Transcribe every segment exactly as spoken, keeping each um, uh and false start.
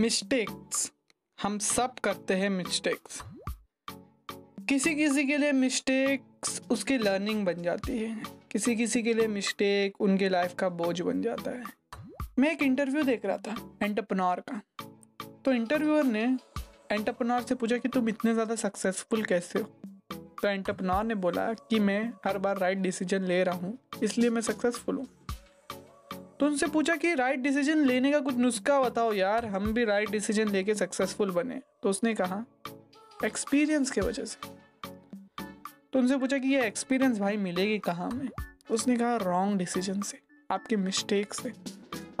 Mistakes, हम सब करते हैं मिस्टेक्स। किसी किसी के लिए मिस्टेक्स उसकी लर्निंग बन जाती है, किसी किसी के लिए मिस्टेक उनके लाइफ का बोझ बन जाता है। मैं एक इंटरव्यू देख रहा था एंटरप्रेन्योर का, तो इंटरव्यूअर ने एंटरप्रेन्योर से पूछा कि तुम इतने ज़्यादा सक्सेसफुल कैसे हो। तो एंटरप्रेन्योर ने बोला कि मैं हर बार राइट डिसीजन ले रहा हूँ, इसलिए मैं सक्सेसफुल हूँ। तो उनसे पूछा कि राइट डिसीजन लेने का कुछ नुस्खा बताओ यार, हम भी राइट डिसीजन लेके सक्सेसफुल बने। तो उसने कहा एक्सपीरियंस के वजह से। तो उनसे पूछा कि ये एक्सपीरियंस भाई मिलेगी कहाँ में। उसने कहा रॉन्ग डिसीजन से, आपके मिस्टेक से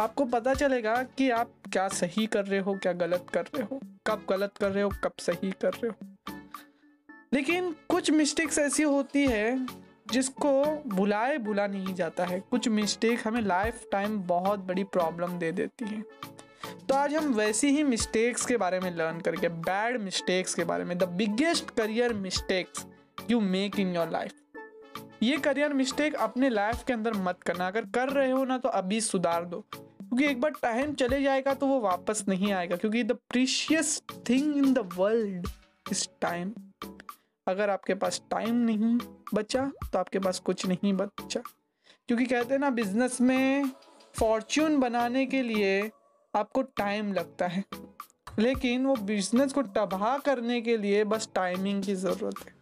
आपको पता चलेगा कि आप क्या सही कर रहे हो, क्या गलत कर रहे हो, कब गलत कर रहे हो, कब सही कर रहे हो। लेकिन कुछ मिस्टेक्स ऐसी होती है जिसको भुलाए भुला नहीं जाता है। कुछ मिस्टेक हमें लाइफ टाइम बहुत बड़ी प्रॉब्लम दे देती है। तो आज हम वैसी ही मिस्टेक्स के बारे में लर्न करके, बैड मिस्टेक्स के बारे में, the biggest career mistakes you make in your life. ये करियर मिस्टेक अपने लाइफ के अंदर मत करना। अगर कर रहे हो ना तो अभी सुधार दो, क्योंकि एक बार टाइम चले जाएगा तो वो वापस नहीं आएगा। क्योंकि the precious thing in the world is time. अगर आपके पास टाइम नहीं बचा तो आपके पास कुछ नहीं बचा। क्योंकि कहते हैं ना, बिजनेस में फॉर्च्यून बनाने के लिए आपको टाइम लगता है, लेकिन वो बिजनेस को तबाह करने के लिए बस टाइमिंग की ज़रूरत है।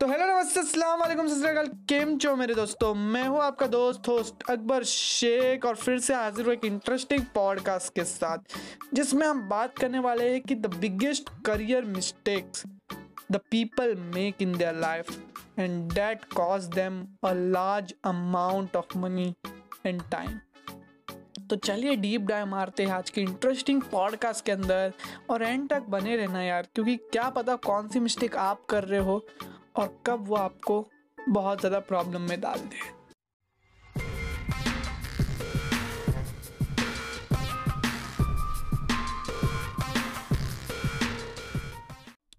तो हेलो, नमस्ते, अस्सलाम वालेकुम, सत श्री अकाल, केम चो मेरे दोस्तों। मैं हूँ आपका दोस्त होस्ट अकबर शेख, और फिर से हाजिर हूँ एक इंटरेस्टिंग पॉडकास्ट के साथ, जिसमें हम बात करने वाले हैं कि the biggest career mistakes the people make in their life and that cost them a large amount of money and time। तो चलिए डीप डाइव मारते हैं आज के इंटरेस्टिंग पॉडकास्ट के अंदर, और एंड तक बने रहना यार, क्योंकि क्या पता कौन सी मिस्टेक आप कर रहे हो और कब वो आपको बहुत ज़्यादा प्रॉब्लम में डाल दे।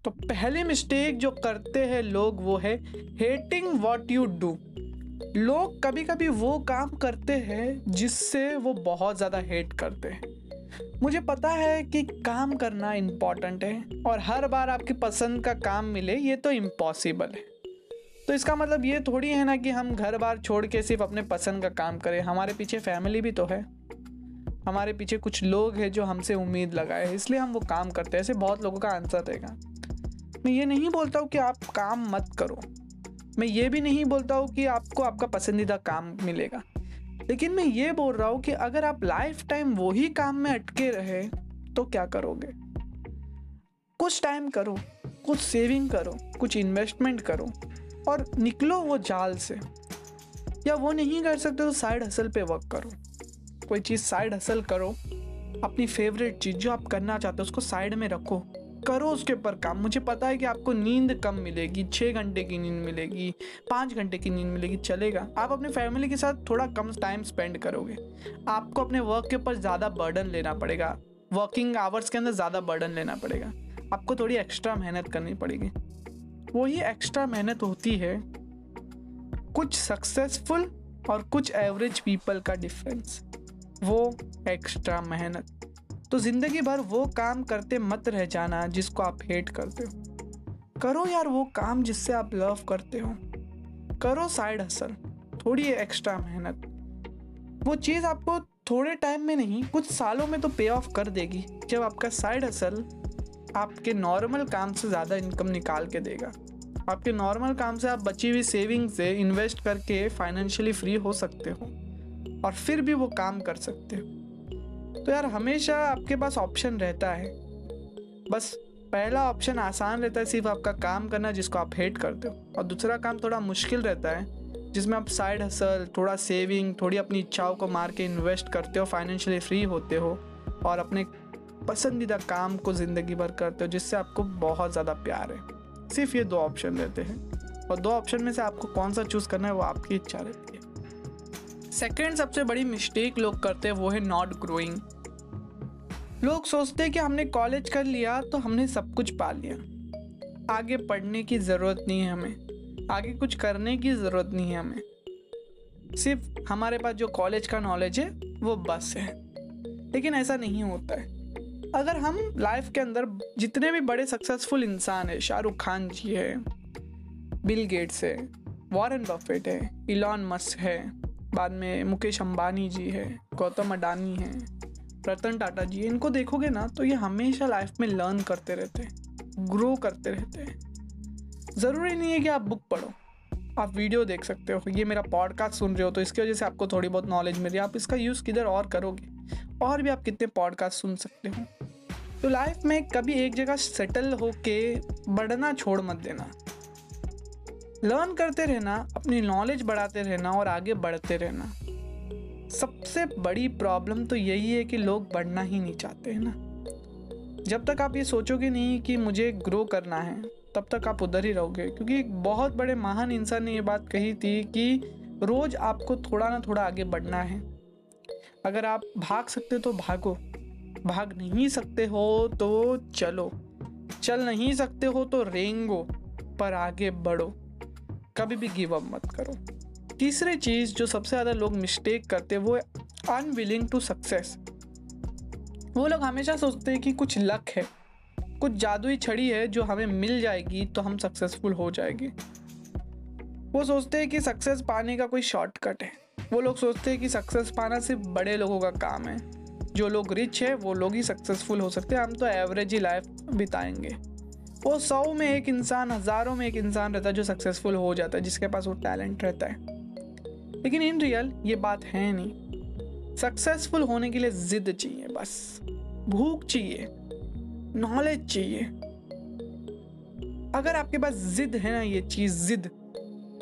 तो पहली मिस्टेक जो करते हैं लोग वो है हेटिंग व्हाट यू डू। लोग कभी कभी वो काम करते हैं जिससे वो बहुत ज़्यादा हेट करते हैं। मुझे पता है कि काम करना इम्पॉर्टेंट है और हर बार आपकी पसंद का काम मिले ये तो इम्पॉसिबल है। तो इसका मतलब ये थोड़ी है ना कि हम घर बार छोड़ के सिर्फ अपने पसंद का काम करें। हमारे पीछे फैमिली भी तो है, हमारे पीछे कुछ लोग हैं जो हमसे उम्मीद लगाए हैं, इसलिए हम वो काम करते हैं। ऐसे बहुत लोगों का आंसर रहेगा। मैं ये नहीं बोलता हूँ कि आप काम मत करो, मैं ये भी नहीं बोलता हूँ कि आपको आपका पसंदीदा काम मिलेगा, लेकिन मैं ये बोल रहा हूँ कि अगर आप लाइफ टाइम वही काम में अटके रहे तो क्या करोगे। कुछ टाइम करो, कुछ सेविंग करो, कुछ इन्वेस्टमेंट करो और निकलो वो जाल से। या वो नहीं कर सकते तो साइड हसल पे वर्क करो, कोई चीज़ साइड हसल करो। अपनी फेवरेट चीज़ जो आप करना चाहते हो उसको साइड में रखो, करो उसके ऊपर काम। मुझे पता है कि आपको नींद कम मिलेगी, छः घंटे की नींद मिलेगी, पाँच घंटे की नींद मिलेगी, चलेगा। आप अपने फैमिली के साथ थोड़ा कम टाइम स्पेंड करोगे। आपको अपने वर्क के ऊपर ज़्यादा बर्डन लेना पड़ेगा, वर्किंग आवर्स के अंदर ज़्यादा बर्डन लेना पड़ेगा, आपको थोड़ी एक्स्ट्रा मेहनत करनी पड़ेगी। वही एक्स्ट्रा मेहनत होती है कुछ सक्सेसफुल और कुछ एवरेज पीपल का डिफरेंस, वो एक्स्ट्रा मेहनत। तो ज़िंदगी भर वो काम करते मत रह जाना जिसको आप हेट करते हो। करो यार वो काम जिससे आप लव करते हो, करो साइड हसल, थोड़ी एक्स्ट्रा मेहनत। वो चीज़ आपको थोड़े टाइम में नहीं, कुछ सालों में तो पे ऑफ कर देगी, जब आपका साइड हसल आपके नॉर्मल काम से ज़्यादा इनकम निकाल के देगा। आपके नॉर्मल काम से आप बची हुई सेविंग से इन्वेस्ट करके फाइनेंशियली फ्री हो सकते हो और फिर भी वो काम कर सकते हो। तो यार हमेशा आपके पास ऑप्शन रहता है, बस पहला ऑप्शन आसान रहता है, सिर्फ आपका काम करना जिसको आप हेट करते हो, और दूसरा काम थोड़ा मुश्किल रहता है जिसमें आप साइड हसल, थोड़ा सेविंग, थोड़ी अपनी इच्छाओं को मार के इन्वेस्ट करते हो, फाइनेंशियली फ्री होते हो और अपने पसंदीदा काम को ज़िंदगी भर करते हो जिससे आपको बहुत ज़्यादा प्यार है। सिर्फ ये दो ऑप्शन रहते हैं और दो ऑप्शन में से आपको कौन सा चूज़ करना है वो आपकी इच्छा रहती है। सेकेंड सबसे बड़ी मिस्टेक लोग करते हैं वो है नॉट ग्रोइंग। लोग सोचते हैं कि हमने कॉलेज कर लिया तो हमने सब कुछ पा लिया, आगे पढ़ने की ज़रूरत नहीं है हमें, आगे कुछ करने की ज़रूरत नहीं है हमें, सिर्फ हमारे पास जो कॉलेज का नॉलेज है वो बस है। लेकिन ऐसा नहीं होता है। अगर हम लाइफ के अंदर जितने भी बड़े सक्सेसफुल इंसान हैं, शाहरुख खान जी है, बिल गेट्स है, वॉरेन बफेट है, इलॉन मस्क है, बाद में मुकेश अंबानी जी है, गौतम अडानी है, रतन टाटा जी, इनको देखोगे ना तो ये हमेशा लाइफ में लर्न करते रहते हैं, ग्रो करते रहते हैं। ज़रूरी नहीं है कि आप बुक पढ़ो, आप वीडियो देख सकते हो, ये मेरा पॉडकास्ट सुन रहे हो तो इसकी वजह से आपको थोड़ी बहुत नॉलेज मिल रही है। आप इसका यूज़ किधर और करोगे, और भी आप कितने पॉडकास्ट सुन सकते हो। तो लाइफ में कभी एक जगह सेटल होके बढ़ना छोड़ मत देना, लर्न करते रहना, अपनी नॉलेज बढ़ाते रहना और आगे बढ़ते रहना। सबसे बड़ी प्रॉब्लम तो यही है कि लोग बढ़ना ही नहीं चाहते हैं ना। जब तक आप ये सोचोगे नहीं कि मुझे ग्रो करना है तब तक आप उधर ही रहोगे, क्योंकि एक बहुत बड़े महान इंसान ने ये बात कही थी कि रोज़ आपको थोड़ा ना थोड़ा आगे बढ़ना है। अगर आप भाग सकते हो तो भागो, भाग नहीं सकते हो तो चलो, चल नहीं सकते हो तो रेंगो, पर आगे बढ़ो, कभी भी गिव अप मत करो। तीसरी चीज़ जो सबसे ज़्यादा लोग मिस्टेक करते हैं वो है अनविलिंग टू सक्सेस। वो लोग हमेशा सोचते हैं कि कुछ लक है, कुछ जादुई छड़ी है जो हमें मिल जाएगी तो हम सक्सेसफुल हो जाएंगे। वो सोचते हैं कि सक्सेस पाने का कोई शॉर्टकट है। वो लोग सोचते हैं कि सक्सेस पाना सिर्फ बड़े लोगों का काम है, जो लोग रिच है वो लोग ही सक्सेसफुल हो सकते हैं, हम तो एवरेज ही लाइफ बिताएंगे। वो सौ में एक इंसान, हज़ारों में एक इंसान रहता है जो सक्सेसफुल हो जाता है, जिसके पास वो टैलेंट रहता है। लेकिन इन रियल ये बात है नहीं। सक्सेसफुल होने के लिए जिद चाहिए, बस भूख चाहिए, नॉलेज चाहिए। अगर आपके पास जिद है ना, ये चीज़ जिद,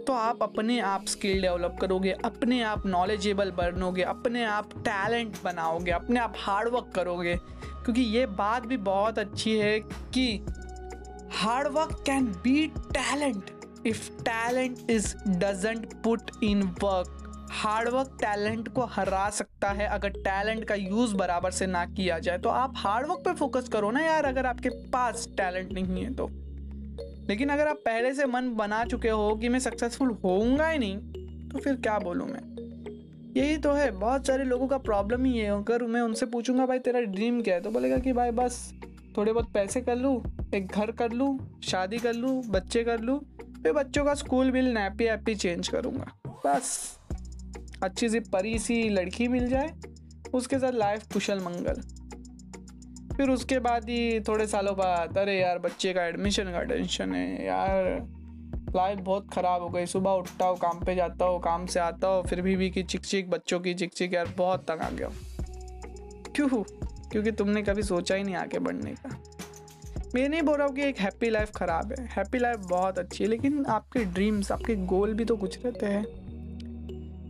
तो आप अपने आप स्किल डेवलप करोगे, अपने आप नॉलेजेबल बनोगे, अपने आप टैलेंट बनाओगे, अपने आप हार्डवर्क करोगे। क्योंकि ये बात भी बहुत अच्छी है कि hard work can beat talent if talent is doesn't put in work. Hard work talent को हरा सकता है अगर टैलेंट का यूज़ बराबर से ना किया जाए। तो आप हार्डवर्क पे फोकस करो ना यार, अगर आपके पास टैलेंट नहीं है तो। लेकिन अगर आप पहले से मन बना चुके हो कि मैं सक्सेसफुल होऊंगा ही नहीं, तो फिर क्या बोलूँ मैं। यही तो है, बहुत सारे लोगों का प्रॉब्लम ही है। अगर मैं उनसे पूछूंगा भाई तेरा ड्रीम क्या है, तो बोलेगा कि भाई बस थोड़े बहुत पैसे कर लूँ, एक घर कर लूँ, शादी कर लूँ, बच्चे कर लूँ, फिर बच्चों का स्कूल बिल नैपी ऐपी चेंज करूँगा, बस अच्छी सी परी सी लड़की मिल जाए, उसके साथ लाइफ कुशल मंगल। फिर उसके बाद ही थोड़े सालों बाद अरे यार बच्चे का एडमिशन का टेंशन है यार, लाइफ बहुत ख़राब हो गई। सुबह उठता हो, काम पे जाता हो, काम से आता हो, फिर भी भी की चिक चिक, बच्चों की चिक चिक, यार बहुत तंग आ गया। क्यों? क्योंकि तुमने कभी सोचा ही नहीं आगे बढ़ने का। मैं नहीं बोल रहा हूँ कि एक हैप्पी लाइफ ख़राब है, हैप्पी लाइफ बहुत अच्छी है, लेकिन आपके ड्रीम्स, आपके गोल भी तो कुछ रहते हैं।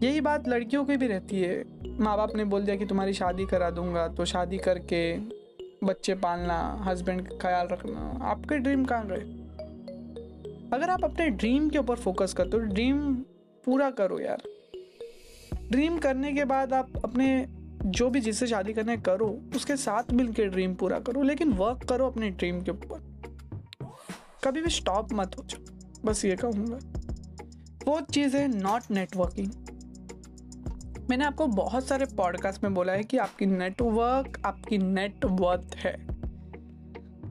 यही बात लड़कियों की भी रहती है। माँ बाप ने बोल दिया कि तुम्हारी शादी करा दूंगा, तो शादी करके बच्चे पालना, हस्बैंड का ख्याल रखना, आपके ड्रीम कहाँ गए? अगर आप अपने ड्रीम के ऊपर फोकस करते हो, ड्रीम पूरा करो यार। ड्रीम करने के बाद आप अपने जो भी जिससे शादी करने करो, उसके साथ मिलकर ड्रीम पूरा करो, लेकिन वर्क करो अपने ड्रीम के ऊपर, कभी भी स्टॉप मत हो जाओ, बस ये कहूँगा। वो चीज़ है नॉट नेटवर्किंग। मैंने आपको बहुत सारे पॉडकास्ट में बोला है कि आपकी नेटवर्क आपकी नेटवर्थ है।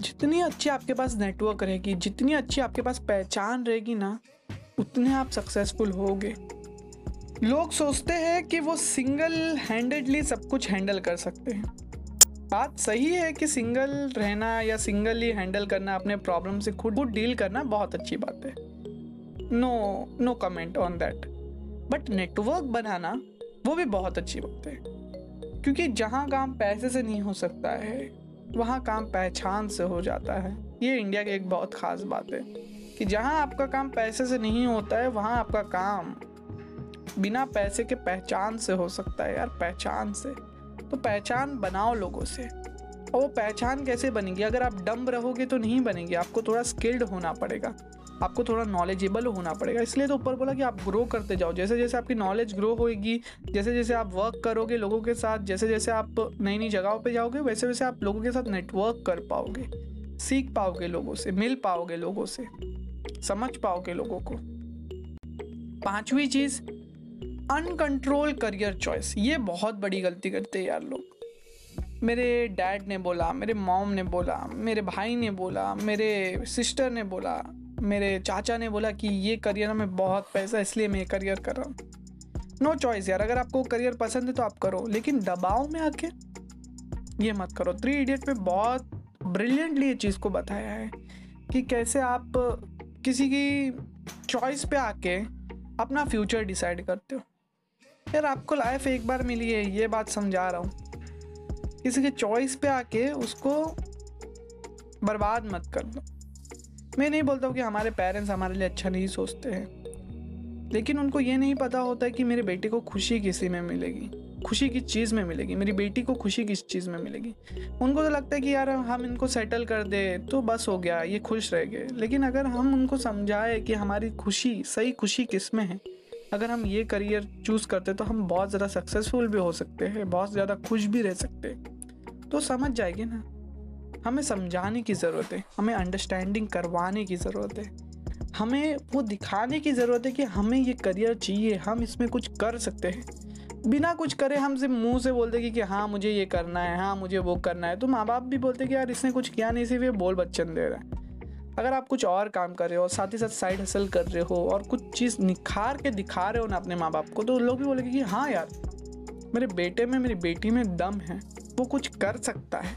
जितनी अच्छी आपके पास नेटवर्क रहेगी, जितनी अच्छी आपके पास पहचान रहेगी ना, उतने आप सक्सेसफुल होगे। लोग सोचते हैं कि वो सिंगल हैंडेडली सब कुछ हैंडल कर सकते हैं। बात सही है कि सिंगल रहना या सिंगली हैंडल करना, अपने प्रॉब्लम से खुद खुद डील करना बहुत अच्छी बात है, no no comment on that. But network बनाना वो भी बहुत अच्छी बात है, क्योंकि जहाँ काम पैसे से नहीं हो सकता है वहाँ काम पहचान से हो जाता है। ये इंडिया की एक बहुत ख़ास बात है कि जहाँ आपका काम पैसे से नहीं होता है वहाँ आपका काम बिना पैसे के पहचान से हो सकता है यार, पहचान से। तो पहचान बनाओ लोगों से। और वो पहचान कैसे बनेगी? अगर आप डम्ब रहोगे तो नहीं बनेगी, आपको थोड़ा स्किल्ड होना पड़ेगा, आपको थोड़ा नॉलेजेबल होना पड़ेगा। इसलिए तो ऊपर बोला कि आप ग्रो करते जाओ। जैसे जैसे आपकी नॉलेज ग्रो होगी, जैसे जैसे आप वर्क करोगे लोगों के साथ, जैसे जैसे आप नई नई जगहों पे जाओगे, वैसे वैसे आप लोगों के साथ नेटवर्क कर पाओगे, सीख पाओगे लोगों से, मिल पाओगे लोगों से, समझ पाओगे लोगों को। पाँचवीं चीज़, अनकंट्रोल करियर चॉइस। ये बहुत बड़ी गलती करते हैं यार लोग। मेरे डैड ने बोला, मेरे मॉम ने बोला, मेरे भाई ने बोला, मेरे सिस्टर ने बोला, मेरे चाचा ने बोला कि ये करियर में बहुत पैसा इसलिए मैं ये करियर कर रहा हूँ। नो चॉइस यार, अगर आपको करियर पसंद है तो आप करो, लेकिन दबाव में आके ये मत करो। थ्री इडियट में बहुत ब्रिलियंटली ये चीज़ को बताया है कि कैसे आप किसी की चॉइस पे आके अपना फ्यूचर डिसाइड करते हो। यार आपको लाइफ एक बार मिली है, ये बात समझा रहा हूँ, किसी के चॉइस पे आके उसको बर्बाद मत कर दो। मैं नहीं बोलता हूँ कि हमारे पेरेंट्स हमारे लिए अच्छा नहीं सोचते हैं, लेकिन उनको ये नहीं पता होता है कि मेरे बेटे को खुशी किसी में मिलेगी, खुशी किस चीज़ में मिलेगी, मेरी बेटी को खुशी किस चीज़ में मिलेगी। उनको तो लगता है कि यार हम इनको सेटल कर दे तो बस हो गया, ये खुश रह गए। लेकिन अगर हम उनको समझाए कि हमारी खुशी, सही खुशी किस में है, अगर हम ये करियर चूज़ करते तो हम बहुत ज़्यादा सक्सेसफुल भी हो सकते हैं, बहुत ज़्यादा खुश भी रह सकते, तो समझ जाएगी ना। हमें समझाने की ज़रूरत है, हमें अंडरस्टैंडिंग करवाने की ज़रूरत है, हमें वो दिखाने की ज़रूरत है कि हमें ये करियर चाहिए, हम इसमें कुछ कर सकते हैं। बिना कुछ करे हम सिर्फ मुंह से बोल देंगे कि हाँ मुझे ये करना है, हाँ मुझे वो करना है, तो माँ बाप भी बोलते हैं कि यार इसने कुछ किया नहीं, सिर्फ ये बोल बच्चन दे रहा है। अगर आप कुछ और काम कर रहे हो, साथ ही साथ साइड हसल कर रहे हो और कुछ चीज़ निखार के दिखा रहे हो ना अपने माँ बाप को, तो लोग भी बोलेंगे कि हाँ यार मेरे बेटे में, मेरी बेटी में दम है, वो कुछ कर सकता है,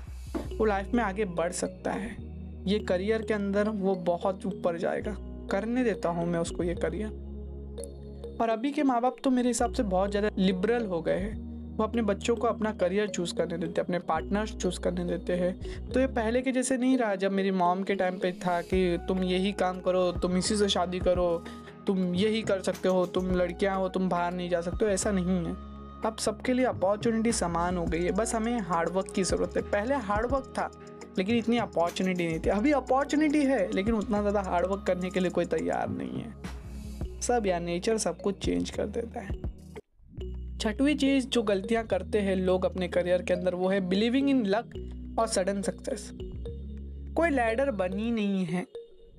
वो लाइफ में आगे बढ़ सकता है, ये करियर के अंदर वो बहुत ऊपर जाएगा, करने देता हूँ मैं उसको ये करियर। और अभी के माँ बाप तो मेरे हिसाब से बहुत ज़्यादा लिबरल हो गए हैं, वो अपने बच्चों को अपना करियर चूज़ करने देते हैं, अपने पार्टनर्स चूज़ करने देते हैं। तो ये पहले के जैसे नहीं रहा जब मेरी मॉम के टाइम पे था कि तुम यही काम करो, तुम इसी से शादी करो, तुम यही कर सकते हो, तुम लड़कियाँ हो, तुम बाहर नहीं जा सकते हो, ऐसा नहीं है। अब सबके लिए अपॉर्चुनिटी समान हो गई है, बस हमें हार्डवर्क की ज़रूरत है। पहले हार्डवर्क था लेकिन इतनी अपॉर्चुनिटी नहीं थी, अभी अपॉर्चुनिटी है लेकिन उतना ज़्यादा हार्डवर्क करने के लिए कोई तैयार नहीं है। सब या नेचर सब कुछ चेंज कर देता है। छठवीं चीज़ जो गलतियां करते हैं लोग अपने करियर के अंदर वो है बिलीविंग इन लक और सडन सक्सेस। कोई लैडर बनी नहीं है,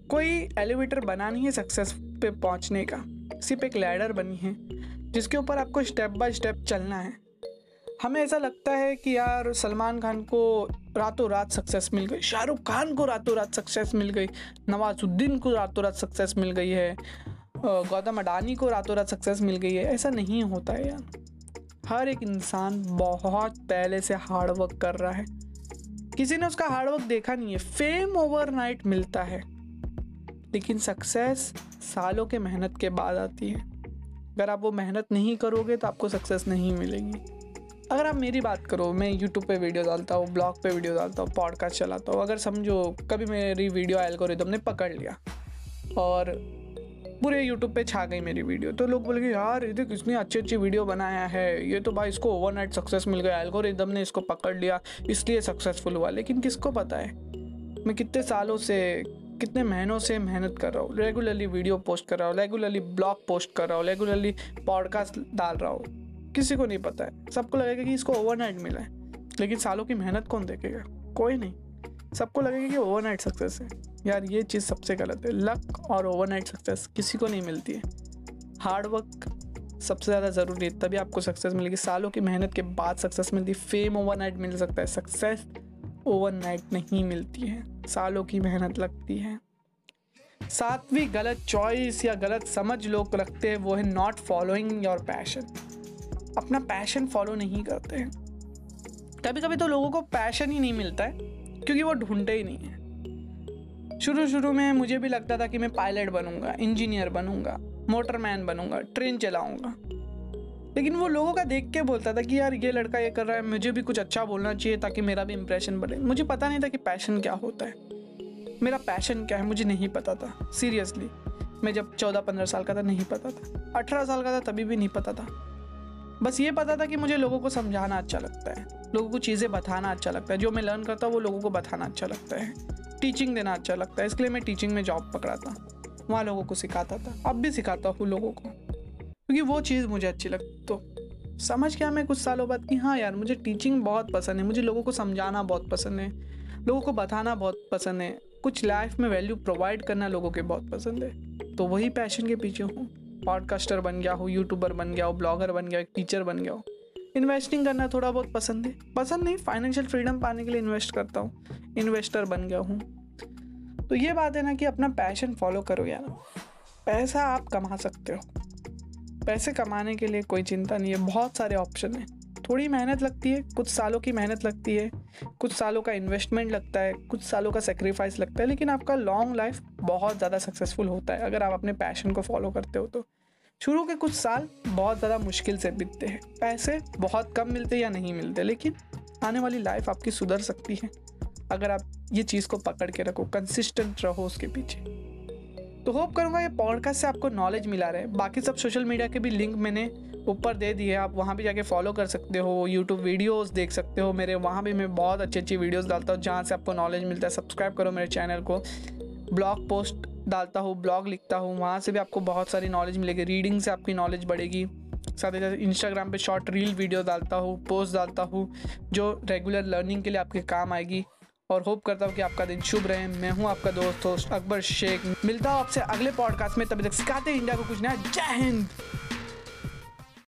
कोई एलिवेटर बना नहीं है सक्सेस पे पहुंचने का, सिर्फ एक लैडर बनी है जिसके ऊपर आपको स्टेप बाय स्टेप चलना है। हमें ऐसा लगता है कि यार सलमान खान को रातों रात सक्सेस मिल गई, शाहरुख खान को रातों रात सक्सेस मिल गई, नवाजुद्दीन को रातों रात सक्सेस मिल गई है, गौतम अडानी को रातों रात सक्सेस मिल गई है। ऐसा नहीं होता है यार, हर एक इंसान बहुत पहले से हार्डवर्क कर रहा है, किसी ने उसका हार्डवर्क देखा नहीं है। फेम ओवरनाइट मिलता है लेकिन सक्सेस सालों के मेहनत के बाद आती है। अगर आप वो मेहनत नहीं करोगे तो आपको सक्सेस नहीं मिलेगी। अगर आप मेरी बात करो, मैं यूट्यूब पे वीडियो डालता हूँ, ब्लॉग पे वीडियो डालता हूँ, पॉडकास्ट चलाता हूँ। अगर समझो कभी मेरी वीडियो एल्गोरिदम ने पकड़ लिया और पूरे यूट्यूब पे छा गई मेरी वीडियो, तो लोग बोलेंगे यार ये तो कितनी अच्छी अच्छी वीडियो बनाया है, ये तो भाई इसको ओवरनाइट सक्सेस मिल गया, एल्गोरिदम ने इसको पकड़ लिया इसलिए सक्सेसफुल हुआ। लेकिन किसको पता है मैं कितने सालों से, कितने महीनों से मेहनत कर रहा हूँ, रेगुलरली वीडियो पोस्ट कर रहा हूँ, रेगुलरली ब्लॉग पोस्ट कर रहा हूँ, रेगुलरली पॉडकास्ट डाल रहा हूँ। किसी को नहीं पता है, सबको लगेगा कि इसको ओवरनाइट मिला है, लेकिन सालों की मेहनत कौन देखेगा? कोई नहीं। सबको लगेगा कि ओवरनाइट सक्सेस है। यार ये चीज़ सबसे गलत है, लक और ओवरनाइट सक्सेस किसी को नहीं मिलती है। हार्डवर्क सबसे ज़्यादा ज़रूरी है, तभी आपको सक्सेस मिलेगी। सालों की मेहनत के बाद सक्सेस मिलती है। फेम ओवरनाइट मिल सकता है, सक्सेस ओवरनाइट नहीं मिलती है, सालों की मेहनत लगती है। सातवीं गलत चॉइस या गलत समझ लोग रखते हैं वो है नॉट फॉलोइंग योर पैशन। अपना पैशन फॉलो नहीं करते हैं। कभी कभी तो लोगों को पैशन ही नहीं मिलता है क्योंकि वो ढूंढते ही नहीं है। शुरू शुरू में मुझे भी लगता था कि मैं पायलट बनूंगा, इंजीनियर बनूंगा, मोटरमैन बनूंगा, ट्रेन चलाऊंगा, लेकिन वो लोगों का देख के बोलता था कि यार ये लड़का ये कर रहा है, मुझे भी कुछ अच्छा बोलना चाहिए ताकि मेरा भी इंप्रेशन बने। मुझे पता नहीं था कि पैशन क्या होता है, मेरा पैशन क्या है मुझे नहीं पता था। सीरियसली मैं जब चौदह पंद्रह साल का था नहीं पता था, अठारह साल का था तभी भी नहीं पता था। बस ये पता था कि मुझे लोगों को समझाना अच्छा लगता है, लोगों को चीज़ें बताना अच्छा लगता है, जो मैं लर्न करता हूँ वो लोगों को बताना अच्छा लगता है, टीचिंग देना अच्छा लगता है, इसलिए मैं टीचिंग में जॉब पकड़ा था, वहाँ लोगों को सिखाता था, अब भी सिखाता हूँ लोगों को क्योंकि वो चीज़ मुझे अच्छी लगती। तो समझ गया मैं कुछ सालों बाद कि हाँ यार मुझे टीचिंग बहुत पसंद है, मुझे लोगों को समझाना बहुत पसंद है, लोगों को बताना बहुत पसंद है, कुछ लाइफ में वैल्यू प्रोवाइड करना लोगों के बहुत पसंद है, तो वही पैशन के पीछे हूँ। पॉडकास्टर बन गया हूँ, यूट्यूबर बन गया हूँ, ब्लॉगर बन गया, एक टीचर बन गया हूँ। इन्वेस्टिंग करना थोड़ा बहुत पसंद है, पसंद नहीं फाइनेंशियल फ्रीडम पाने के लिए इन्वेस्ट करता हूँ, इन्वेस्टर बन गया हूँ। तो ये बात है ना कि अपना पैशन फॉलो करो यार, पैसा आप कमा सकते हो, पैसे कमाने के लिए कोई चिंता नहीं है, बहुत सारे ऑप्शन हैं। थोड़ी मेहनत लगती है, कुछ सालों की मेहनत लगती है, कुछ सालों का इन्वेस्टमेंट लगता है, कुछ सालों का सेक्रीफाइस लगता है, लेकिन आपका लॉन्ग लाइफ बहुत ज़्यादा सक्सेसफुल होता है अगर आप अपने पैशन को फॉलो करते हो तो। शुरू के कुछ साल बहुत ज़्यादा मुश्किल से बीतते हैं, पैसे बहुत कम मिलते या नहीं मिलते, लेकिन आने वाली लाइफ आपकी सुधर सकती है अगर आप ये चीज़ को पकड़ के रखो, कंसिस्टेंट रहो उसके पीछे। तो होप करूँगा ये पॉडकास्ट से आपको नॉलेज मिला रहा है। बाकी सब सोशल मीडिया के भी लिंक मैंने ऊपर दे दिए, आप वहाँ भी जाके फॉलो कर सकते हो, यूट्यूब वीडियोस देख सकते हो मेरे, वहाँ भी मैं बहुत अच्छी अच्छी वीडियोस डालता हूँ जहाँ से आपको नॉलेज मिलता है। सब्सक्राइब करो मेरे चैनल को, ब्लॉग पोस्ट डालता हूँ, ब्लॉग लिखता हूँ, वहाँ से भी आपको बहुत सारी नॉलेज मिलेगी, रीडिंग से आपकी नॉलेज बढ़ेगी। साथ ही साथ इंस्टाग्राम पे शॉर्ट रील वीडियो डालता हूँ, पोस्ट डालता हूँ जो रेगुलर लर्निंग के लिए आपके काम आएगी। और होप करता हूँ कि आपका दिन शुभ रहे। मैं हूँ आपका दोस्त होस्ट अकबर शेख, मिलता हूँ आपसे अगले पॉडकास्ट में। तभी तक सिखाते हैं इंडिया को कुछ नया। जय हिंद।